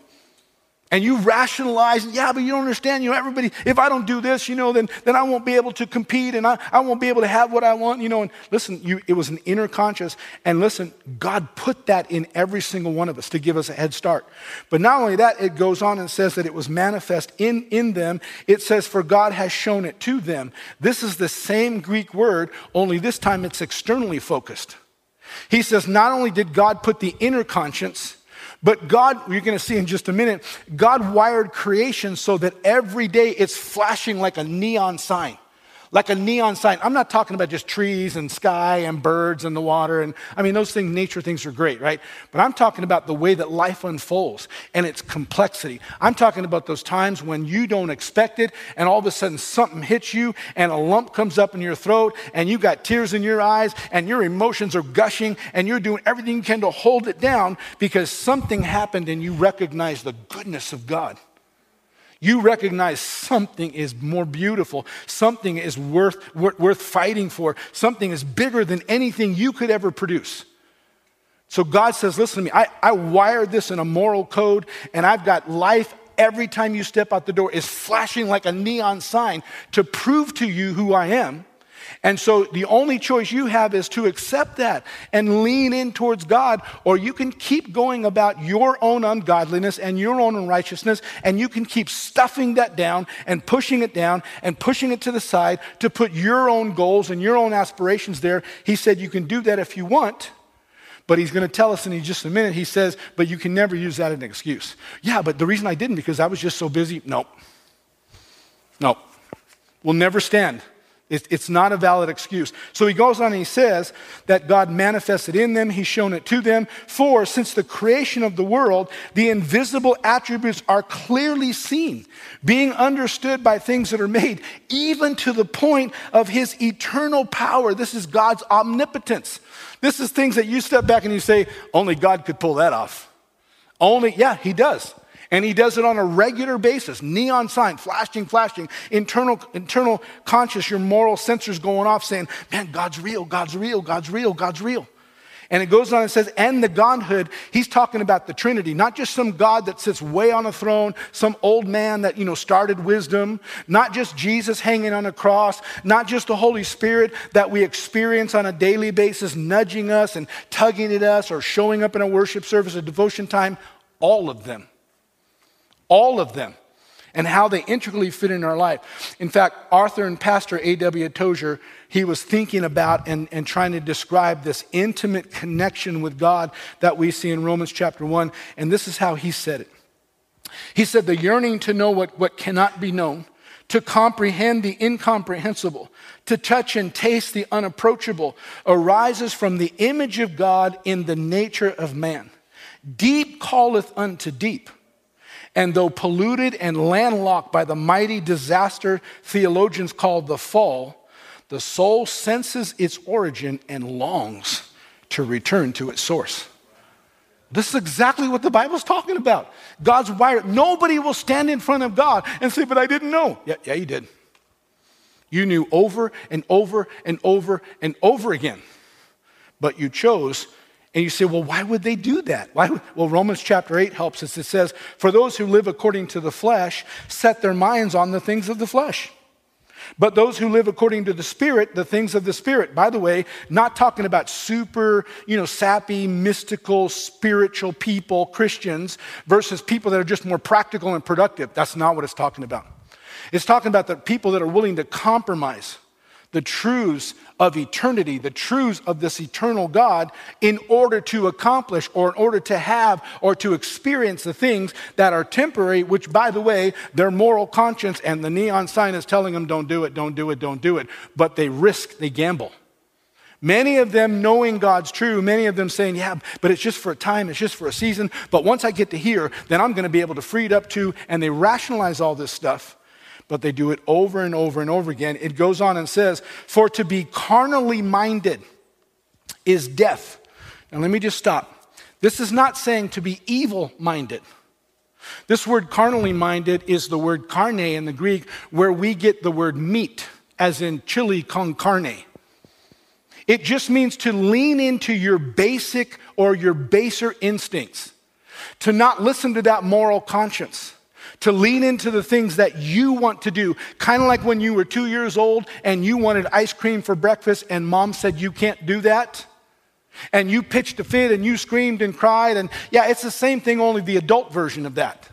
And you rationalize, but you don't understand, everybody, if I don't do this, then I won't be able to compete and I won't be able to have what I want, And listen, it was an inner conscience. And listen, God put that in every single one of us to give us a head start. But not only that, it goes on and says that it was manifest in them. It says, for God has shown it to them. This is the same Greek word, only this time it's externally focused. He says, not only did God put the inner conscience, but God, you're going to see in just a minute, God wired creation so that every day it's flashing like a neon sign. Like a neon sign. I'm not talking about just trees and sky and birds and the water. And I mean, those things, nature things are great, right? But I'm talking about the way that life unfolds and its complexity. I'm talking about those times when you don't expect it and all of a sudden something hits you and a lump comes up in your throat and you got tears in your eyes and your emotions are gushing and you're doing everything you can to hold it down because something happened and you recognize the goodness of God. You recognize something is more beautiful. Something is worth fighting for. Something is bigger than anything you could ever produce. So God says, listen to me, I wired this in a moral code, and I've got life every time you step out the door is flashing like a neon sign to prove to you who I am. And so the only choice you have is to accept that and lean in towards God, or you can keep going about your own ungodliness and your own unrighteousness, and you can keep stuffing that down and pushing it to the side to put your own goals and your own aspirations there. He said you can do that if you want, but he's going to tell us in just a minute, he says, but you can never use that as an excuse. Yeah, but the reason I didn't because I was just so busy. Nope. We'll never stand It's not a valid excuse. So he goes on and he says that God manifested in them. He's shown it to them. For since the creation of the world, the invisible attributes are clearly seen, being understood by things that are made, even to the point of his eternal power. This is God's omnipotence. This is things that you step back and you say, only God could pull that off. Yeah, he does. And he does it on a regular basis. Neon sign, flashing, internal conscious, your moral sensors going off saying, man, God's real. And it goes on and says, and the Godhood, he's talking about the Trinity, not just some God that sits way on a throne, some old man that, started wisdom, not just Jesus hanging on a cross, not just the Holy Spirit that we experience on a daily basis, nudging us and tugging at us or showing up in a worship service, a devotion time, all of them, and how they intricately fit in our life. In fact, author and pastor A.W. Tozer, he was thinking about and trying to describe this intimate connection with God that we see in Romans chapter 1, and this is how he said it. He said, the yearning to know what cannot be known, to comprehend the incomprehensible, to touch and taste the unapproachable, arises from the image of God in the nature of man. Deep calleth unto deep. And though polluted and landlocked by the mighty disaster theologians call the fall, the soul senses its origin and longs to return to its source. This is exactly what the Bible's talking about. God's wired. Nobody will stand in front of God and say, but I didn't know. Yeah, you did. You knew over and over again. But you chose. And you say, well, why would they do that? Well, Romans chapter 8 helps us. It says, for those who live according to the flesh set their minds on the things of the flesh. But those who live according to the Spirit, the things of the Spirit. By the way, not talking about super, sappy, mystical, spiritual people, Christians, versus people that are just more practical and productive. That's not what it's talking about. It's talking about the people that are willing to compromise the truths of eternity, the truths of this eternal God in order to accomplish or in order to have or to experience the things that are temporary, which, by the way, their moral conscience and the neon sign is telling them, don't do it. But they risk, they gamble. Many of them knowing God's true, many of them saying, yeah, but it's just for a time, it's just for a season. But once I get to here, then I'm going to be able to free it up to, and they rationalize all this stuff. But they do it over and over again. It goes on and says, for to be carnally minded is death. Now let me just stop. This is not saying to be evil minded. This word carnally minded is the word carne in the Greek, where we get the word meat, as in chili con carne. It just means to lean into your basic or your baser instincts, to not listen to that moral conscience, to lean into the things that you want to do. Kind of like when you were 2 years old and you wanted ice cream for breakfast and mom said you can't do that. And you pitched a fit and you screamed and cried. And yeah, it's the same thing, only the adult version of that,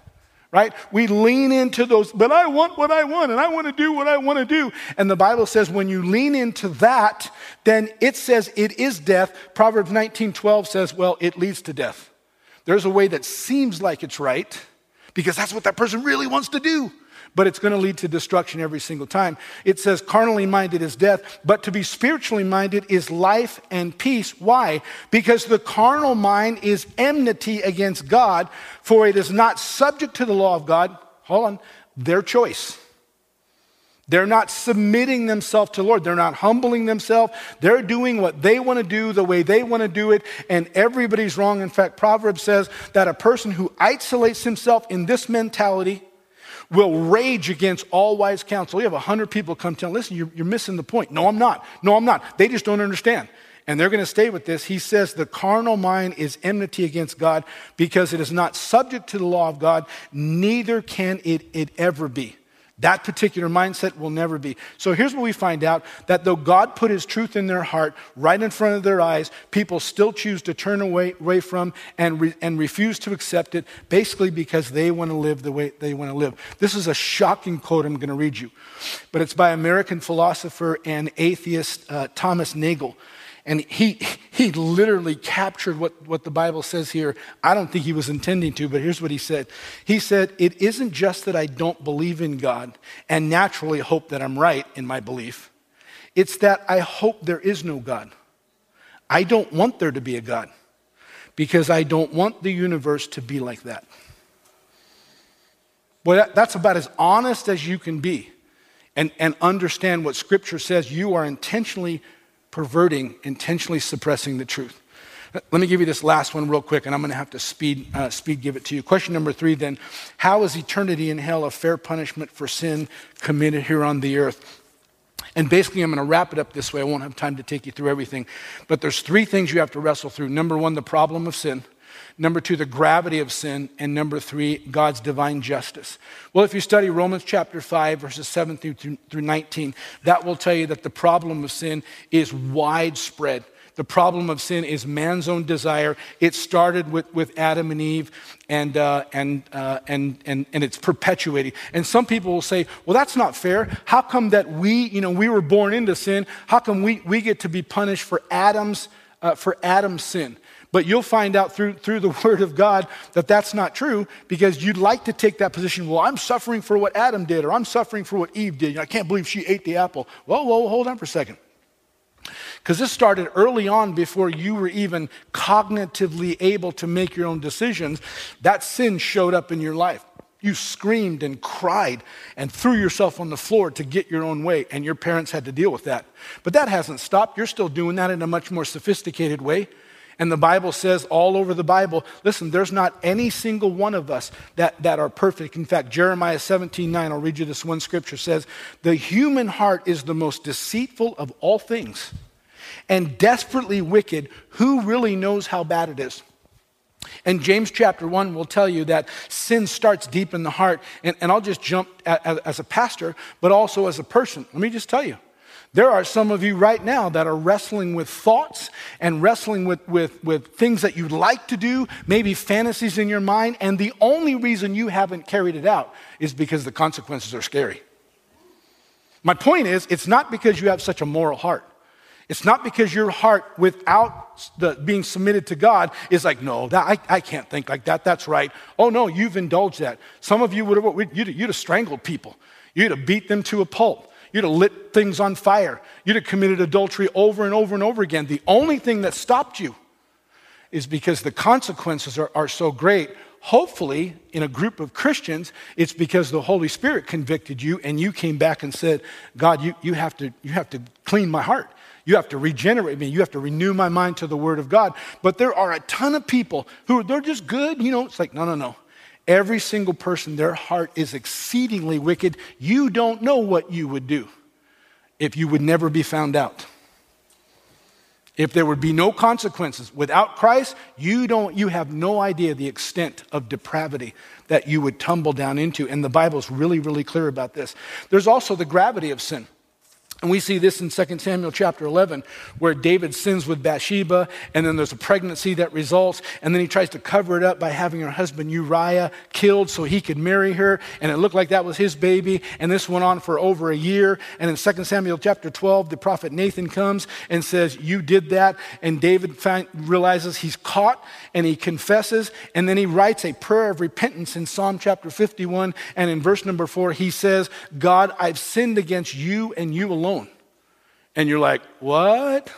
right? We lean into those, but I want what I want and I want to do what I want to do. And the Bible says when you lean into that, then it says it is death. Proverbs 19:12 says, well, it leads to death. There's a way that seems like it's right, because that's what that person really wants to do. But it's going to lead to destruction every single time. It says carnally minded is death, but to be spiritually minded is life and peace. Why? Because the carnal mind is enmity against God, for it is not subject to the law of God. Hold on. Their choice. They're not submitting themselves to the Lord. They're not humbling themselves. They're doing what they want to do the way they want to do it, and everybody's wrong. In fact, Proverbs says that a person who isolates himself in this mentality will rage against all wise counsel. You have 100 people come tell, listen, you're missing the point. No, I'm not. They just don't understand. And they're going to stay with this. He says the carnal mind is enmity against God because it is not subject to the law of God, neither can it ever be. That particular mindset will never be. So here's what we find out, that though God put his truth in their heart, right in front of their eyes, people still choose to turn away from and refuse to accept it, basically because they want to live the way they want to live. This is a shocking quote I'm going to read you, but it's by American philosopher and atheist Thomas Nagel. And he literally captured what the Bible says here. I don't think he was intending to, but here's what he said. He said, it isn't just that I don't believe in God and naturally hope that I'm right in my belief. It's that I hope there is no God. I don't want there to be a God because I don't want the universe to be like that. Well, that's about as honest as you can be and understand what Scripture says. You are intentionally perverting, intentionally suppressing the truth. Let me give you this last one real quick, and I'm going to have to speed give it to you. Question number 3 then, how is eternity in hell a fair punishment for sin committed here on the earth? And basically, I'm going to wrap it up this way. I won't have time to take you through everything. But there's 3 things you have to wrestle through. Number 1, the problem of sin. Number 2, the gravity of sin. And number 3, God's divine justice. Well, if you study Romans chapter 5, verses 7 through 19, that will tell you that the problem of sin is widespread. The problem of sin is man's own desire. It started with Adam and Eve, and it's perpetuating. And some people will say, well, that's not fair. How come that we were born into sin? How come we get to be punished for Adam's sin? But you'll find out through the Word of God that that's not true, because you'd like to take that position. Well, I'm suffering for what Adam did, or I'm suffering for what Eve did. I can't believe she ate the apple. Whoa, hold on for a second. Because this started early on before you were even cognitively able to make your own decisions. That sin showed up in your life. You screamed and cried and threw yourself on the floor to get your own way, and your parents had to deal with that. But that hasn't stopped. You're still doing that in a much more sophisticated way. And the Bible says all over the Bible, listen, there's not any single one of us that are perfect. In fact, Jeremiah 17:9, I'll read you this one scripture, says, the human heart is the most deceitful of all things and desperately wicked. Who really knows how bad it is? And James chapter 1 will tell you that sin starts deep in the heart. And I'll just jump as a pastor, but also as a person. Let me just tell you. There are some of you right now that are wrestling with thoughts and wrestling with things that you'd like to do, maybe fantasies in your mind, and the only reason you haven't carried it out is because the consequences are scary. My point is, it's not because you have such a moral heart. It's not because your heart, without being submitted to God, is like, no, I can't think like that, that's right. Oh no, you've indulged that. Some of you you'd have strangled people. You'd have beat them to a pulp. You'd have lit things on fire. You'd have committed adultery over and over and over again. The only thing that stopped you is because the consequences are so great. Hopefully, in a group of Christians, it's because the Holy Spirit convicted you and you came back and said, God, you have to clean my heart. You have to regenerate me. You have to renew my mind to the Word of God. But there are a ton of people who they're just good. It's like, no. Every single person, their heart is exceedingly wicked. You don't know what you would do if you would never be found out. If there would be no consequences. Without Christ, you have no idea the extent of depravity that you would tumble down into. And the Bible's really, really clear about this. There's also the gravity of sin. And we see this in 2 Samuel chapter 11, where David sins with Bathsheba, and then there's a pregnancy that results, and then he tries to cover it up by having her husband Uriah killed so he could marry her, and it looked like that was his baby, and this went on for over a year. And in 2 Samuel chapter 12, the prophet Nathan comes and says, you did that, and David realizes he's caught, and he confesses, and then he writes a prayer of repentance in Psalm chapter 51, and in verse number 4, he says, God, I've sinned against you and you alone. And you're like, what?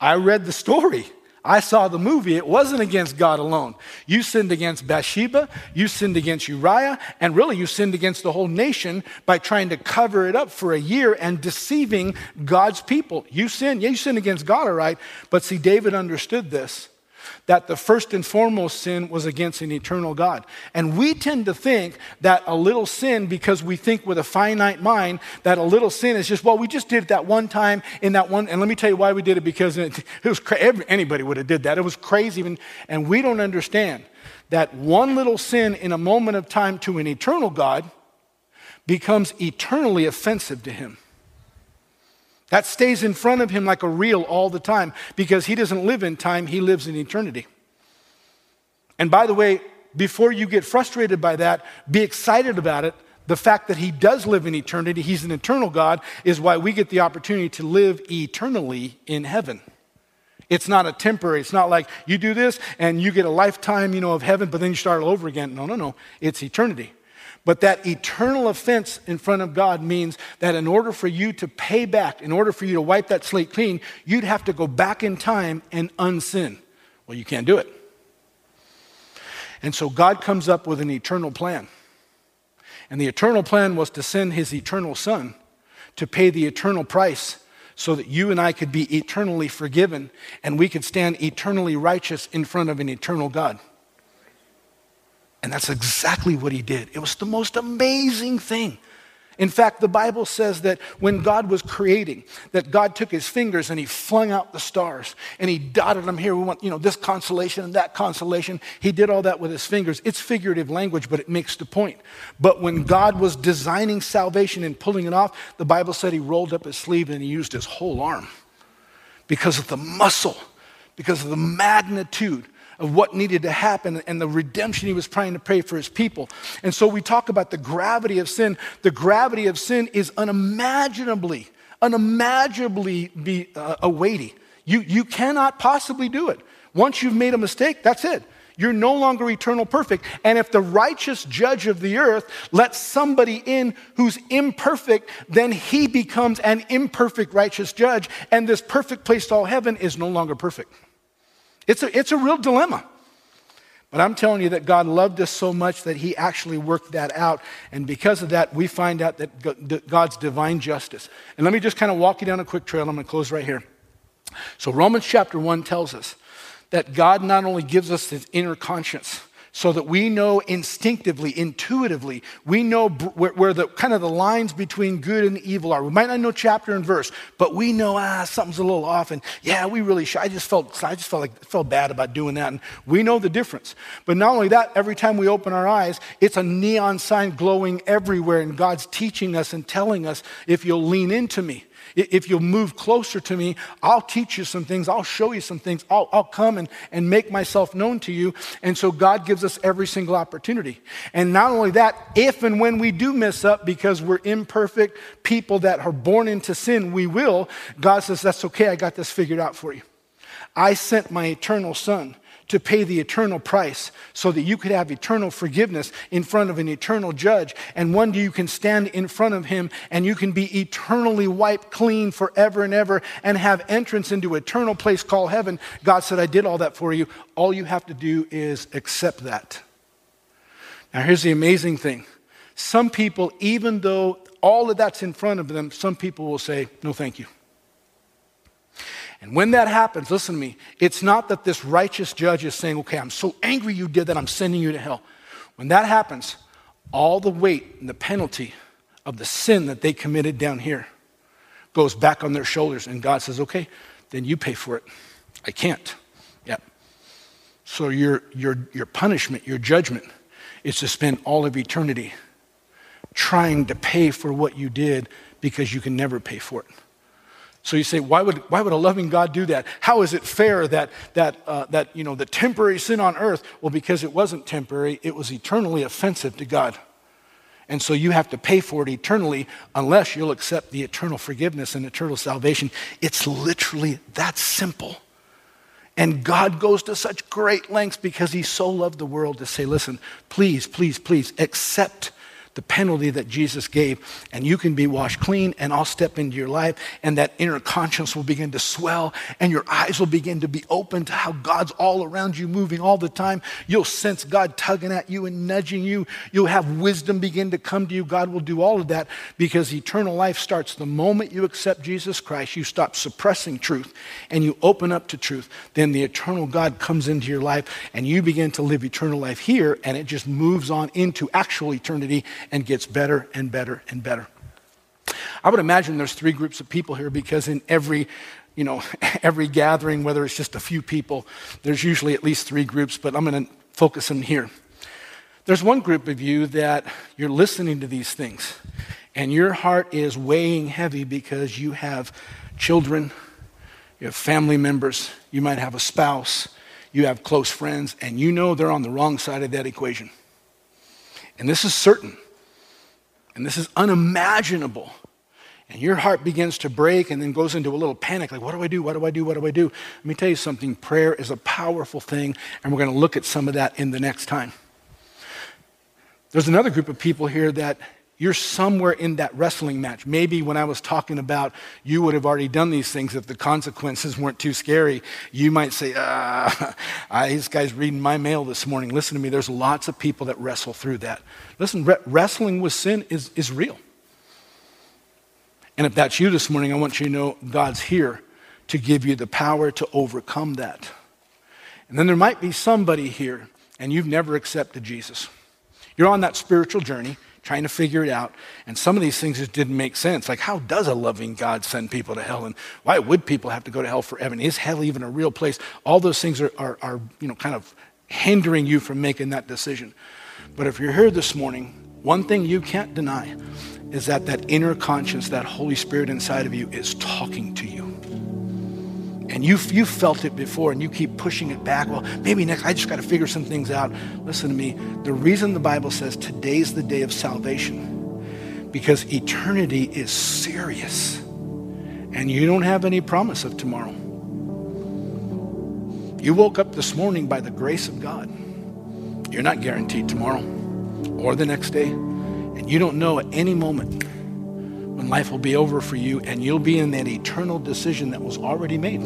I read the story. I saw the movie. It wasn't against God alone. You sinned against Bathsheba. You sinned against Uriah. And really, you sinned against the whole nation by trying to cover it up for a year and deceiving God's people. You sinned. Yeah, you sinned against God, all right. But see, David understood this, that the first and foremost sin was against an eternal God. And we tend to think that a little sin, because we think with a finite mind, that a little sin is just, well, we just did it that one time in that one, and let me tell you why we did it, because it was crazy. Anybody would have did that. It was crazy. And we don't understand that one little sin in a moment of time to an eternal God becomes eternally offensive to him. That stays in front of him like a reel all the time, because he doesn't live in time, he lives in eternity. And by the way, before you get frustrated by that, be excited about it. The fact that he does live in eternity, he's an eternal God, is why we get the opportunity to live eternally in heaven. It's not a temporary, it's not like you do this and you get a lifetime, of heaven, but then you start all over again. No. It's eternity. But that eternal offense in front of God means that in order for you to pay back, in order for you to wipe that slate clean, you'd have to go back in time and unsin. Well, you can't do it. And so God comes up with an eternal plan. And the eternal plan was to send his eternal son to pay the eternal price so that you and I could be eternally forgiven and we could stand eternally righteous in front of an eternal God. And that's exactly what he did. It was the most amazing thing. In fact, the Bible says that when God was creating, that God took his fingers and he flung out the stars and he dotted them here. We want, this constellation and that constellation. He did all that with his fingers. It's figurative language, but it makes the point. But when God was designing salvation and pulling it off, the Bible said he rolled up his sleeve and he used his whole arm because of the muscle, because of the magnitude of what needed to happen and the redemption he was trying to pray for his people. And so we talk about the gravity of sin. The gravity of sin is unimaginably weighty. You cannot possibly do it. Once you've made a mistake, that's it. You're no longer eternal perfect. And if the righteous judge of the earth lets somebody in who's imperfect, then he becomes an imperfect righteous judge, and this perfect place called heaven is no longer perfect. It's a real dilemma. But I'm telling you that God loved us so much that he actually worked that out. And because of that, we find out that God's divine justice. And let me just kind of walk you down a quick trail. I'm going to close right here. So Romans chapter 1 tells us that God not only gives us his inner conscience so that we know instinctively, intuitively, we know where the kind of the lines between good and evil are. We might not know chapter and verse, but we know something's a little off, and we really should. I just felt bad about doing that, and we know the difference. But not only that, every time we open our eyes, it's a neon sign glowing everywhere, and God's teaching us and telling us, if you'll lean into me, if you'll move closer to me, I'll teach you some things. I'll show you some things. I'll come and make myself known to you. And so God gives us every single opportunity. And not only that, if and when we do mess up because we're imperfect people that are born into sin, we will. God says, that's okay. I got this figured out for you. I sent my eternal son to pay the eternal price so that you could have eternal forgiveness in front of an eternal judge. And one day you can stand in front of him and you can be eternally wiped clean forever and ever and have entrance into an eternal place called heaven. God said, I did all that for you. All you have to do is accept that. Now here's the amazing thing. Some people, even though all of that's in front of them, some people will say, no, thank you. And when that happens, listen to me, it's not that this righteous judge is saying, okay, I'm so angry you did that, I'm sending you to hell. When that happens, all the weight and the penalty of the sin that they committed down here goes back on their shoulders, and God says, okay, then you pay for it. I can't. Yep. So your punishment, your judgment, is to spend all of eternity trying to pay for what you did because you can never pay for it. So you say, why would a loving God do that? How is it fair that the temporary sin on earth? Well, because it wasn't temporary, it was eternally offensive to God. And so you have to pay for it eternally unless you'll accept the eternal forgiveness and eternal salvation. It's literally that simple. And God goes to such great lengths because he so loved the world to say, listen, please, please, please accept the penalty that Jesus gave, and you can be washed clean, and I'll step into your life, and that inner conscience will begin to swell, and your eyes will begin to be open to how God's all around you, moving all the time. You'll sense God tugging at you and nudging you. You'll have wisdom begin to come to you. God will do all of that because eternal life starts the moment you accept Jesus Christ. You stop suppressing truth, and you open up to truth. Then the eternal God comes into your life, and you begin to live eternal life here, and it just moves on into actual eternity and gets better and better and better. I would imagine there's three groups of people here because in every gathering, whether it's just a few people, there's usually at least three groups, but I'm going to focus on here. There's one group of you that you're listening to these things and your heart is weighing heavy because you have children, you have family members, you might have a spouse, you have close friends, and you know they're on the wrong side of that equation. And this is certain. And this is unimaginable. And your heart begins to break and then goes into a little panic, like, what do I do? What do I do? What do I do? Let me tell you something. Prayer is a powerful thing, and we're going to look at some of that in the next time. There's another group of people here that you're somewhere in that wrestling match. Maybe when I was talking about you would have already done these things if the consequences weren't too scary. You might say, this guy's reading my mail this morning. Listen to me, there's lots of people that wrestle through that. Listen, wrestling with sin is real. And if that's you this morning, I want you to know God's here to give you the power to overcome that. And then there might be somebody here and you've never accepted Jesus. You're on that spiritual journey trying to figure it out. And some of these things just didn't make sense. Like, how does a loving God send people to hell? And why would people have to go to hell forever? And is hell even a real place? All those things are kind of hindering you from making that decision. But if you're here this morning, one thing you can't deny is that that inner conscience, that Holy Spirit inside of you is talking to you. And you felt it before and you keep pushing it back. Well, maybe next, I just got to figure some things out. Listen to me. The reason the Bible says today's the day of salvation, because eternity is serious and you don't have any promise of tomorrow. You woke up this morning by the grace of God. You're not guaranteed tomorrow or the next day. And you don't know at any moment when life will be over for you and you'll be in that eternal decision that was already made.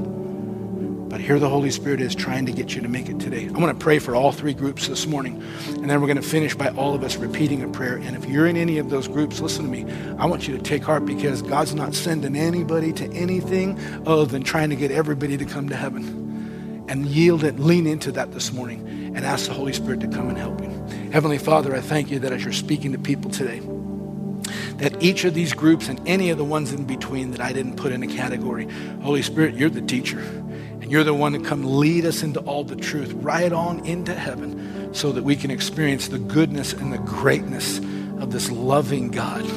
But here the Holy Spirit is trying to get you to make it today. I want to pray for all three groups this morning. And then we're going to finish by all of us repeating a prayer. And if you're in any of those groups, listen to me. I want you to take heart because God's not sending anybody to anything other than trying to get everybody to come to heaven. And yield it, lean into that this morning and ask the Holy Spirit to come and help you. Heavenly Father, I thank you that as you're speaking to people today, that each of these groups and any of the ones in between that I didn't put in a category, Holy Spirit, you're the teacher, and you're the one to come lead us into all the truth, right on into heaven, so that we can experience the goodness and the greatness of this loving God.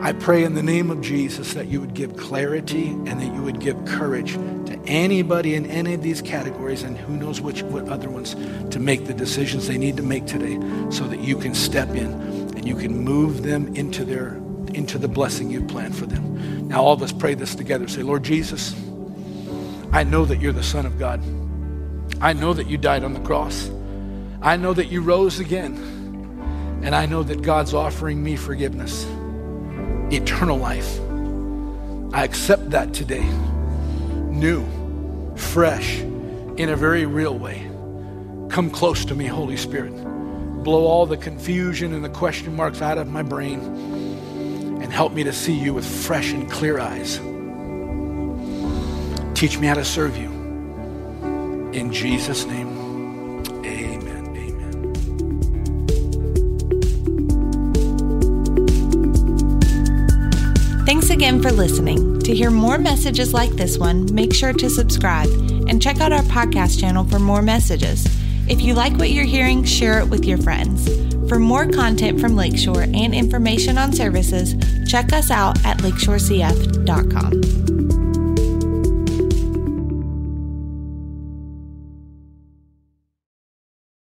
I pray in the name of Jesus that you would give clarity and that you would give courage to anybody in any of these categories and who knows what other ones to make the decisions they need to make today so that you can step in and you can move them into the blessing you've planned for them. Now all of us pray this together. Say, Lord Jesus, I know that you're the Son of God. I know that you died on the cross. I know that you rose again. And I know that God's offering me forgiveness. Eternal life. I accept that today, new, fresh, in a very real way. Come close to me, Holy Spirit. Blow all the confusion and the question marks out of my brain and help me to see you with fresh and clear eyes. Teach me how to serve you. In Jesus' name. Thanks again for listening. To hear more messages like this one, make sure to subscribe and check out our podcast channel for more messages. If you like what you're hearing, share it with your friends. For more content from Lakeshore and information on services, check us out at lakeshorecf.com.